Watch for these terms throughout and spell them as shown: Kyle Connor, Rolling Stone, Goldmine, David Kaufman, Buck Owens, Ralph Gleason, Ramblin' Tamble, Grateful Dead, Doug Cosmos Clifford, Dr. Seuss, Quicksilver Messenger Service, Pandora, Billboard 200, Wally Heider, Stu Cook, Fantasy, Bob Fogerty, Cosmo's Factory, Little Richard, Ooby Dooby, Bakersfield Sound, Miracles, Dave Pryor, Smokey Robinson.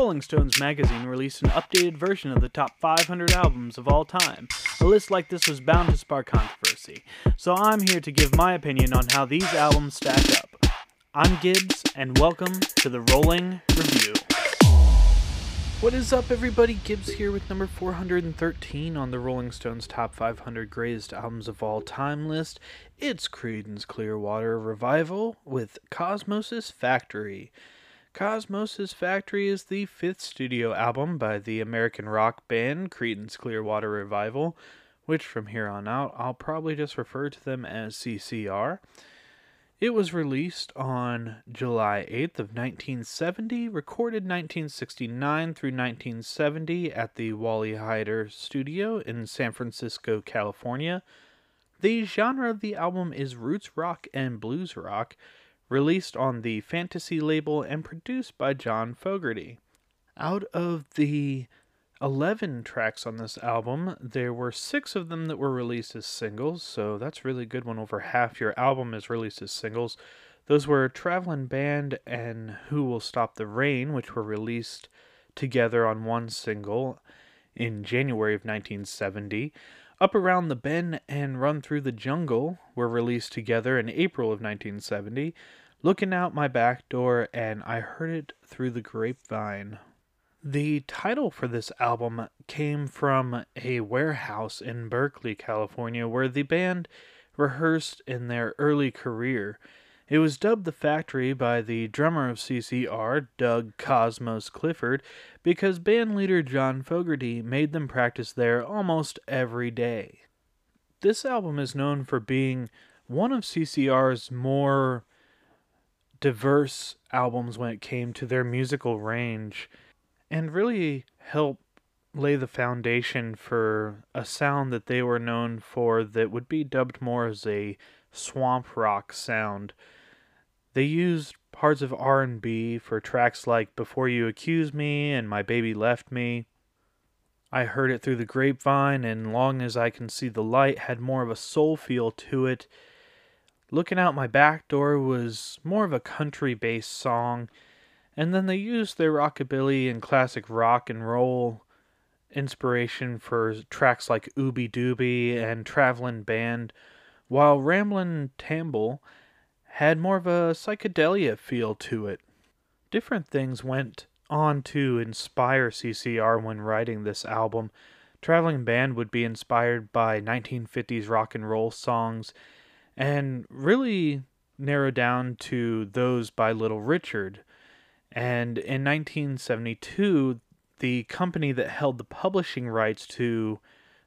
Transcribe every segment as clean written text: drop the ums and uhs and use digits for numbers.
Rolling Stones magazine released an updated version of the top 500 albums of all time. A list like this was bound to spark controversy, so I'm here to give my opinion on how these albums stack up. I'm Gibbs, and welcome to the Rolling Review. What is up, everybody? Gibbs here with number 413 on the Rolling Stones Top 500 Greatest Albums of All Time list. It's Creedence Clearwater Revival with Cosmo's Factory. Cosmo's Factory is the fifth studio album by the American rock band Creedence Clearwater Revival, which from here on out I'll probably just refer to them as CCR. It was released on July 8th of 1970, recorded 1969 through 1970 at the Wally Heider studio in San Francisco, California. The genre of the album is roots rock and blues rock, released on the Fantasy label and produced by John Fogerty. Out of the 11 tracks on this album, there were 6 of them that were released as singles, so that's really good when over half your album is released as singles. Those were Travelin' Band and Who Will Stop the Rain, which were released together on one single in January of 1970. Up Around the Bend and Run Through the Jungle were released together in April of 1970. Looking Out My Back Door and I Heard It Through the Grapevine. The title for this album came from a warehouse in Berkeley, California, where the band rehearsed in their early career. It was dubbed The Factory by the drummer of CCR, Doug Cosmos Clifford, because band leader John Fogerty made them practice there almost every day. This album is known for being one of CCR's more diverse albums when it came to their musical range, and really help lay the foundation for a sound that they were known for that would be dubbed more as a swamp rock sound. They used parts of R&B for tracks like Before You Accuse Me and My Baby Left Me. I Heard It Through the Grapevine and Long As I Can See the Light had more of a soul feel to it. Looking Out My Back Door was more of a country-based song. And then they used their rockabilly and classic rock and roll inspiration for tracks like Ooby Dooby and Travelin' Band, while Ramblin' Tamble had more of a psychedelia feel to it. Different things went on to inspire CCR when writing this album. Travelin' Band would be inspired by 1950s rock and roll songs, and really narrowed down to those by Little Richard. And in 1972, the company that held the publishing rights to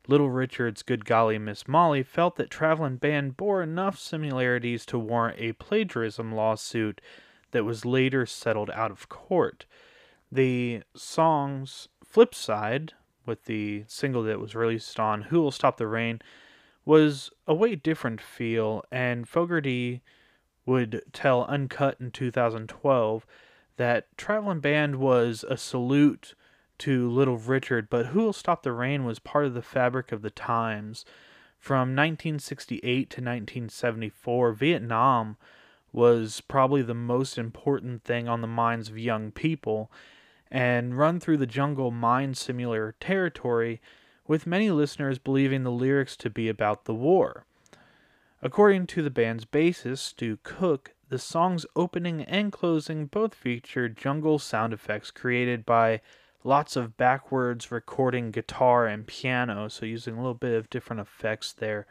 Little Richard's Good Golly Miss Molly felt that Travelin' Band bore enough similarities to warrant a plagiarism lawsuit that was later settled out of court. The song's flip side, with the single that was released on Who Will Stop the Rain, was a way different feel, and Fogerty would tell Uncut in 2012 that Travelin' Band was a salute to Little Richard, but Who Will Stop the Rain was part of the fabric of the times. From 1968 to 1974, Vietnam was probably the most important thing on the minds of young people, and Run Through the Jungle mined similar territory, with many listeners believing the lyrics to be about the war. According to the band's bassist, Stu Cook, the song's opening and closing both feature jungle sound effects created by lots of backwards recording guitar and piano, so using a little bit of different effects there.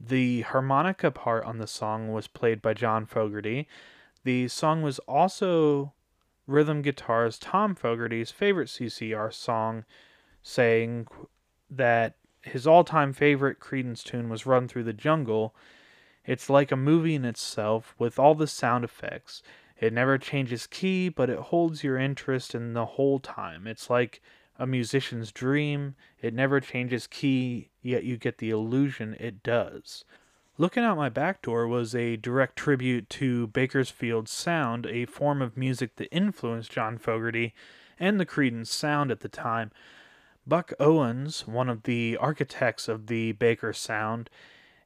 The harmonica part on the song was played by John Fogerty. The song was also rhythm guitarist Tom Fogerty's favorite CCR song, saying that his all-time favorite Creedence tune was Run Through the Jungle. It's like a movie in itself, with all the sound effects. It never changes key, but it holds your interest in the whole time. It's like a musician's dream. It never changes key, yet you get the illusion it does. Looking Out My Back Door was a direct tribute to Bakersfield Sound, a form of music that influenced John Fogerty and the Creedence sound at the time. Buck Owens, one of the architects of the Baker sound,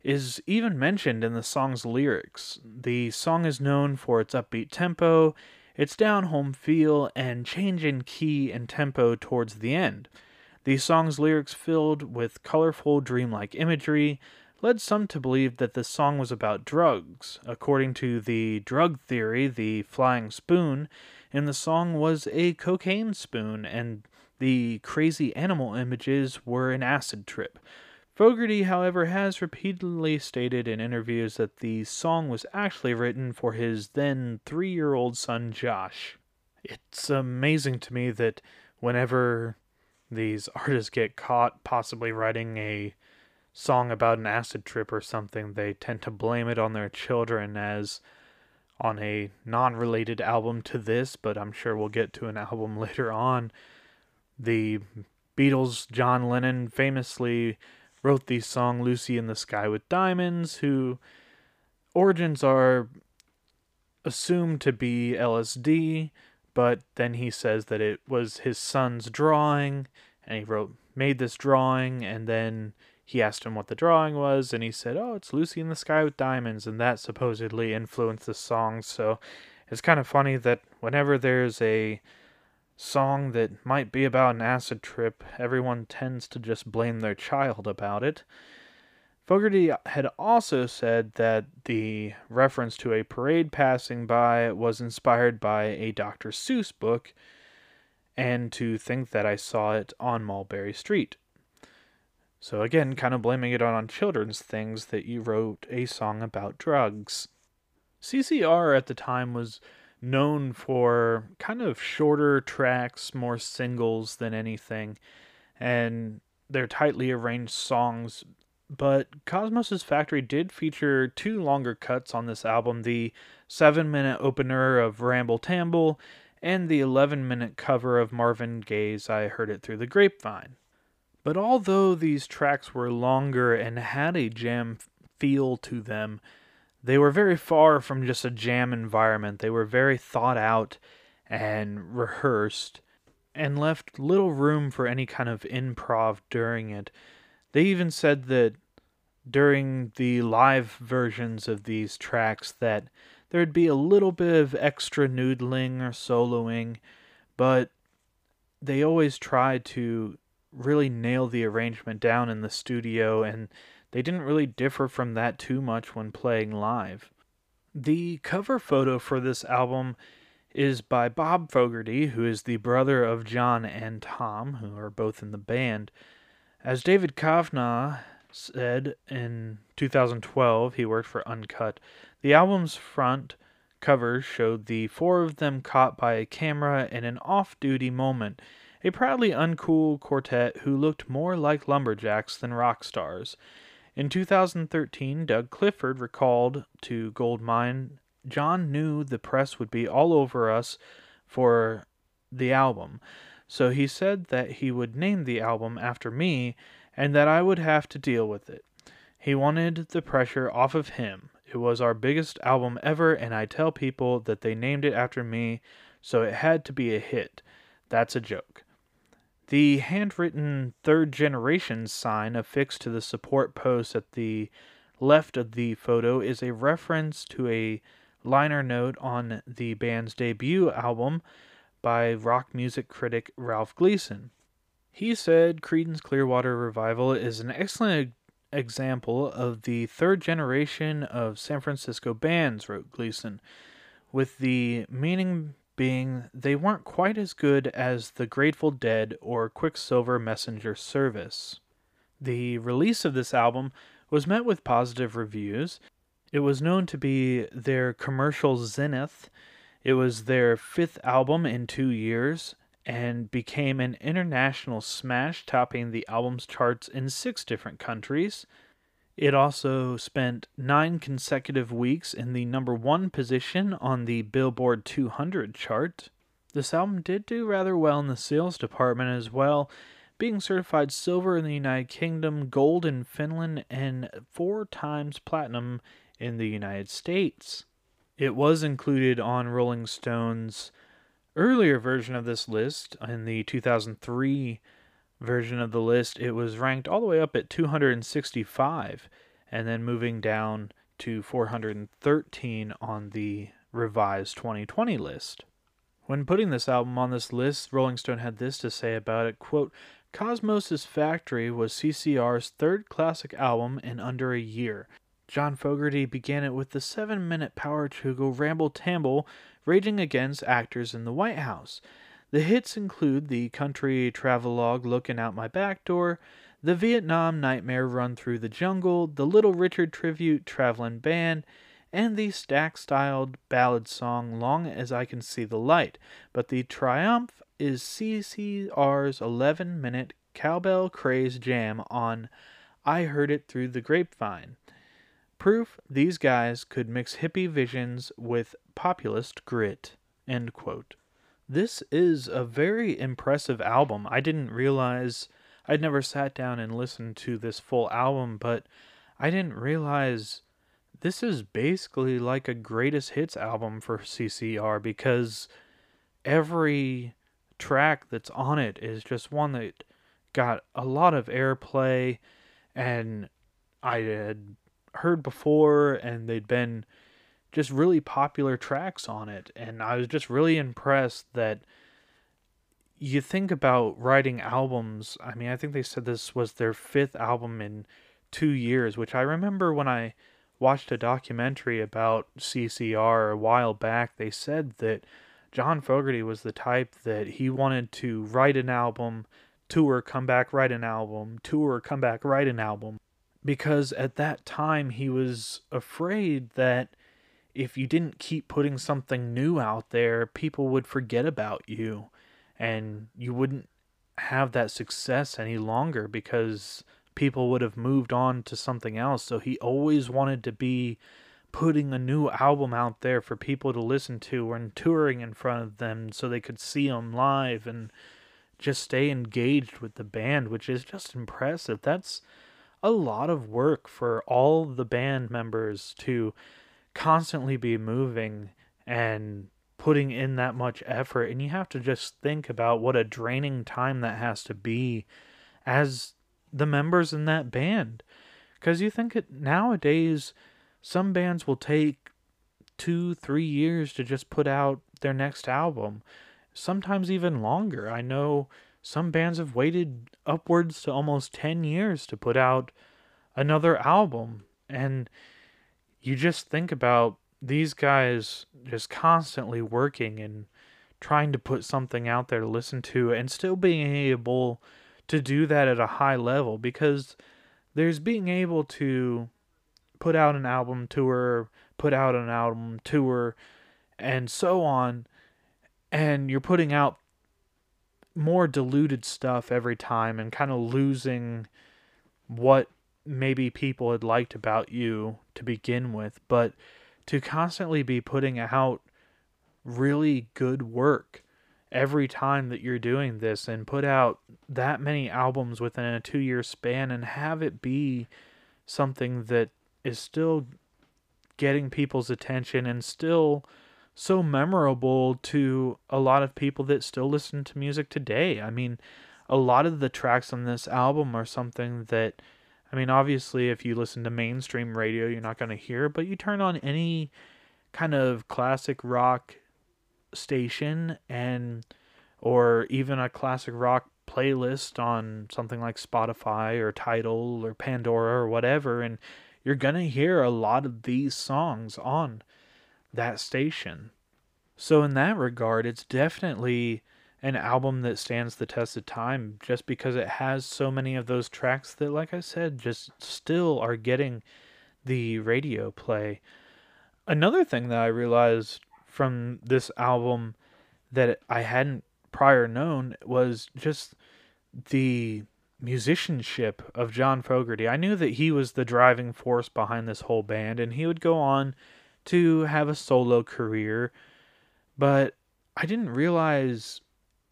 is even mentioned in the song's lyrics. The song is known for its upbeat tempo, its down-home feel, and change in key and tempo towards the end. These songs' lyrics, filled with colorful, dreamlike imagery, led some to believe that this song was about drugs. According to the drug theory, the flying spoon in the song was a cocaine spoon, and the crazy animal images were an acid trip. Fogerty, however, has repeatedly stated in interviews that the song was actually written for his then 3-year-old son Josh. It's amazing to me that whenever these artists get caught possibly writing a song about an acid trip or something, they tend to blame it on their children, as on a non-related album to this, but I'm sure we'll get to an album later on. The Beatles' John Lennon famously wrote the song Lucy in the Sky with Diamonds, whose origins are assumed to be LSD, but then he says that it was his son's drawing, and he made this drawing, and then he asked him what the drawing was, and he said, oh, it's Lucy in the Sky with Diamonds, and that supposedly influenced the song. So it's kind of funny that whenever there's a song that might be about an acid trip, everyone tends to just blame their child about it. Fogerty had also said that the reference to a parade passing by was inspired by a Dr. Seuss book, and to think that I saw it on Mulberry Street. So again, kind of blaming it on children's things that you wrote a song about drugs. CCR at the time was known for kind of shorter tracks, more singles than anything, and they're tightly arranged songs, but Cosmos' Factory did feature 2 longer cuts on this album, the 7-minute opener of Ramble Tamble, and the 11-minute cover of Marvin Gaye's I Heard It Through the Grapevine. But although these tracks were longer and had a jam feel to them, they were very far from just a jam environment. They were very thought out and rehearsed, and left little room for any kind of improv during it. They even said that during the live versions of these tracks that there'd be a little bit of extra noodling or soloing, but they always tried to really nail the arrangement down in the studio, and they didn't really differ from that too much when playing live. The cover photo for this album is by Bob Fogerty, who is the brother of John and Tom, who are both in the band. As David Kaufman said in 2012, he worked for Uncut, the album's front cover showed the 4 of them caught by a camera in an off-duty moment, a proudly uncool quartet who looked more like lumberjacks than rock stars. In 2013, Doug Clifford recalled to Goldmine, John knew the press would be all over us for the album, so he said that he would name the album after me and that I would have to deal with it. He wanted the pressure off of him. It was our biggest album ever, and I tell people that they named it after me, so it had to be a hit. That's a joke. The handwritten third-generation sign affixed to the support post at the left of the photo is a reference to a liner note on the band's debut album by rock music critic Ralph Gleason. He said Creedence Clearwater Revival is an excellent example of the third generation of San Francisco bands, wrote Gleason, with the meaning being they weren't quite as good as the Grateful Dead or Quicksilver Messenger Service. The release of this album was met with positive reviews. It was known to be their commercial zenith. It was their 5th album in 2 years and became an international smash, topping the album's charts in 6 different countries. It also spent 9 consecutive weeks in the #1 position on the Billboard 200 chart. This album did do rather well in the sales department as well, being certified silver in the United Kingdom, gold in Finland, and 4 times platinum in the United States. It was included on Rolling Stone's earlier version of this list. In the 2003 version of the list, it was ranked all the way up at 265, and then moving down to 413 on the revised 2020 list. When putting this album on this list, Rolling Stone had this to say about it, quote, Cosmos' Factory was CCR's third classic album in under a year. John Fogerty began it with the 7-minute power to-go ramble-tamble, raging against actors in the White House. The hits include the country travelogue Looking Out My Back Door, the Vietnam Nightmare Run Through the Jungle, the Little Richard tribute Travelin' Band, and the stack-styled ballad song Long As I Can See the Light, but the triumph is CCR's 11-minute cowbell craze jam on I Heard It Through the Grapevine. Proof these guys could mix hippie visions with populist grit. End quote. This is a very impressive album. I didn't realize, I'd never sat down and listened to this full album, but I didn't realize this is basically like a greatest hits album for CCR, because every track that's on it is just one that got a lot of airplay and I had heard before, and they'd been just really popular tracks on it. And I was just really impressed that you think about writing albums. I mean, I think they said this was their 5th album in 2 years, which I remember when I watched a documentary about CCR a while back, they said that John Fogerty was the type that he wanted to write an album, tour, come back, write an album, tour, come back, write an album. Because at that time he was afraid that if you didn't keep putting something new out there, people would forget about you and you wouldn't have that success any longer because people would have moved on to something else. So he always wanted to be putting a new album out there for people to listen to and touring in front of them so they could see them live and just stay engaged with the band, which is just impressive. That's a lot of work for all the band members to constantly be moving and putting in that much effort, and you have to just think about what a draining time that has to be as the members in that band, because you think it nowadays some bands will take 2-3 years to just put out their next album, sometimes even longer. I know some bands have waited upwards to almost 10 years to put out another album. And you just think about these guys just constantly working and trying to put something out there to listen to and still being able to do that at a high level, because there's being able to put out an album, tour, put out an album, tour, and so on. And you're putting out more diluted stuff every time and kind of losing what maybe people had liked about you to begin with, but to constantly be putting out really good work every time that you're doing this and put out that many albums within a 2-year span and have it be something that is still getting people's attention and still so memorable to a lot of people that still listen to music today. I mean, a lot of the tracks on this album are something that, I mean, obviously if you listen to mainstream radio, you're not going to hear, but you turn on any kind of classic rock station and, or even a classic rock playlist on something like Spotify or Tidal or Pandora or whatever, and you're going to hear a lot of these songs on that station. So in that regard, it's definitely an album that stands the test of time, just because it has so many of those tracks that, like I said, just still are getting the radio play. Another thing that I realized from this album that I hadn't prior known was just the musicianship of John Fogerty. I knew that he was the driving force behind this whole band, and he would go on to have a solo career, but I didn't realize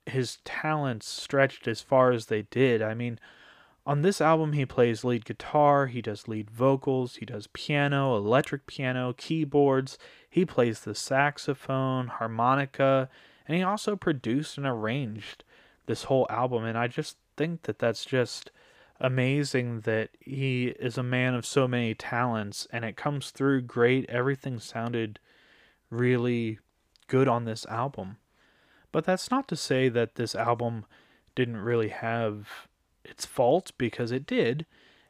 his talents stretched as far as they did. I mean, on this album he plays lead guitar, he does lead vocals, he does piano, electric piano, keyboards, he plays the saxophone, harmonica, and he also produced and arranged this whole album, and I just think that that's just amazing that he is a man of so many talents and it comes through great. Everything sounded really good on this album. But that's not to say that this album didn't really have its faults, because it did.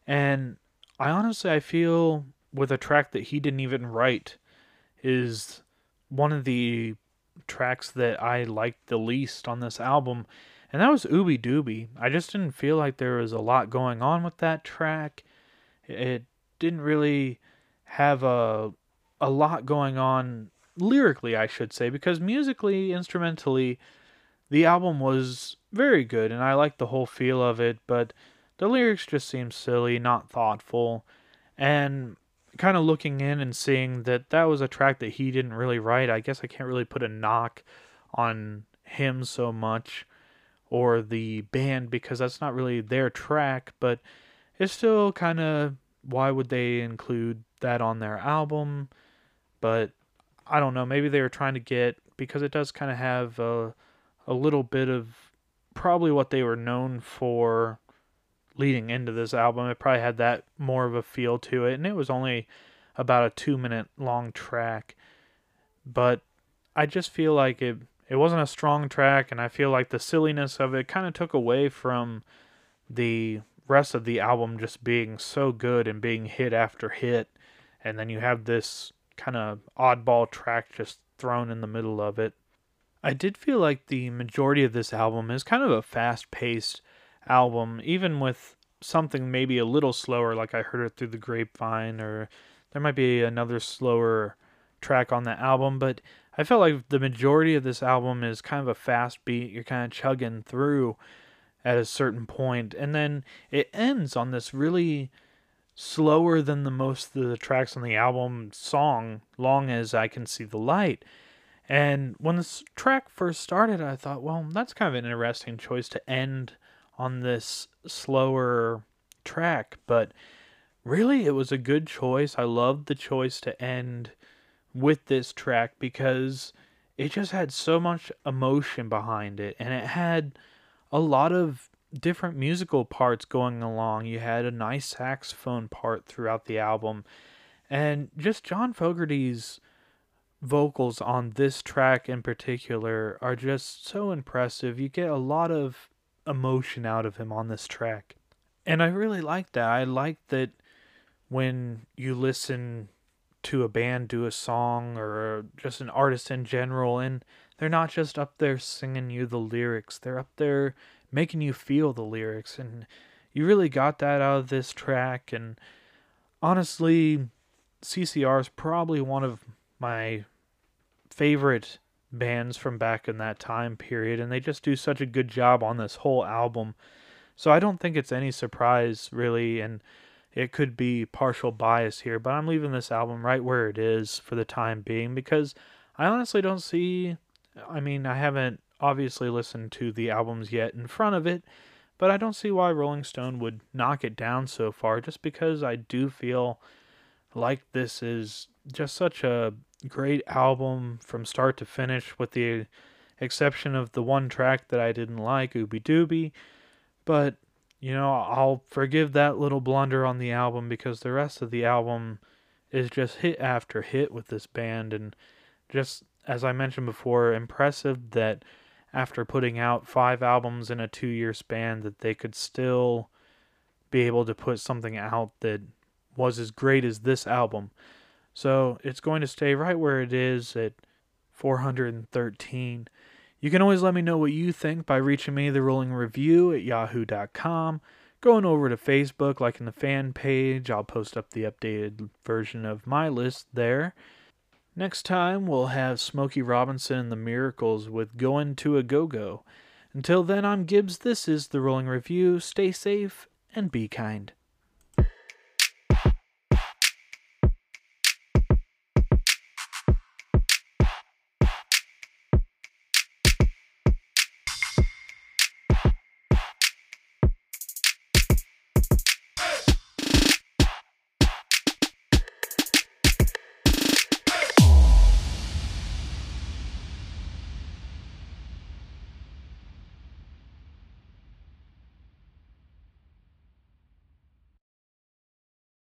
And I honestly, I feel with a track that he didn't even write is one of the tracks that I liked the least on this album. And that was Ooby Dooby. I just didn't feel like there was a lot going on with that track. It didn't really have a lot going on lyrically, I should say, because musically, instrumentally, the album was very good, and I liked the whole feel of it, but the lyrics just seemed silly, not thoughtful, and kind of looking in and seeing that that was a track that he didn't really write, I guess I can't really put a knock on him so much, or the band, because that's not really their track, but it's still kind of, why would they include that on their album? But I don't know, maybe they were trying to get, because it does kind of have a little bit of probably what they were known for leading into this album. It probably had that more of a feel to it, and it was only about a 2-minute long track. But I just feel like it wasn't a strong track, and I feel like the silliness of it kind of took away from the rest of the album just being so good and being hit after hit, and then you have this kind of oddball track just thrown in the middle of it. I did feel like the majority of this album is kind of a fast-paced album, even with something maybe a little slower, like I Heard It Through the Grapevine, or there might be another slower track on the album, but I felt like the majority of this album is kind of a fast beat. You're kind of chugging through at a certain point, and then it ends on this really slower than the most of the tracks on the album song, Long As I Can See the Light. And when this track first started, I thought, well, that's kind of an interesting choice to end on this slower track, but really it was a good choice. I loved the choice to end with this track because it just had so much emotion behind it, and it had a lot of different musical parts going along. You had a nice saxophone part throughout the album, and just John Fogerty's vocals on this track in particular are just so impressive. You get a lot of emotion out of him on this track, and I really like that. I like that when you listen to a band do a song, or just an artist in general, and they're not just up there singing you the lyrics, they're up there making you feel the lyrics, and you really got that out of this track. And honestly, CCR is probably one of my favorite bands from back in that time period, and they just do such a good job on this whole album, so I don't think it's any surprise really, and it could be partial bias here, but I'm leaving this album right where it is for the time being, because I honestly don't see, I mean, I haven't obviously listened to the albums yet in front of it, but I don't see why Rolling Stone would knock it down so far, just because I do feel like this is just such a great album from start to finish, with the exception of the one track that I didn't like, Ooby Dooby. But, you know, I'll forgive that little blunder on the album, because the rest of the album is just hit after hit with this band, and just, as I mentioned before, impressive that after putting out 5 albums in a 2-year span, that they could still be able to put something out that was as great as this album. So it's going to stay right where it is at 413. You can always let me know what you think by reaching me, The Rolling Review, at yahoo.com. Going over to Facebook, liking the fan page. I'll post up the updated version of my list there. Next time, we'll have Smokey Robinson and the Miracles with Goin' to a Go-Go. Until then, I'm Gibbs. This is The Rolling Review. Stay safe and be kind.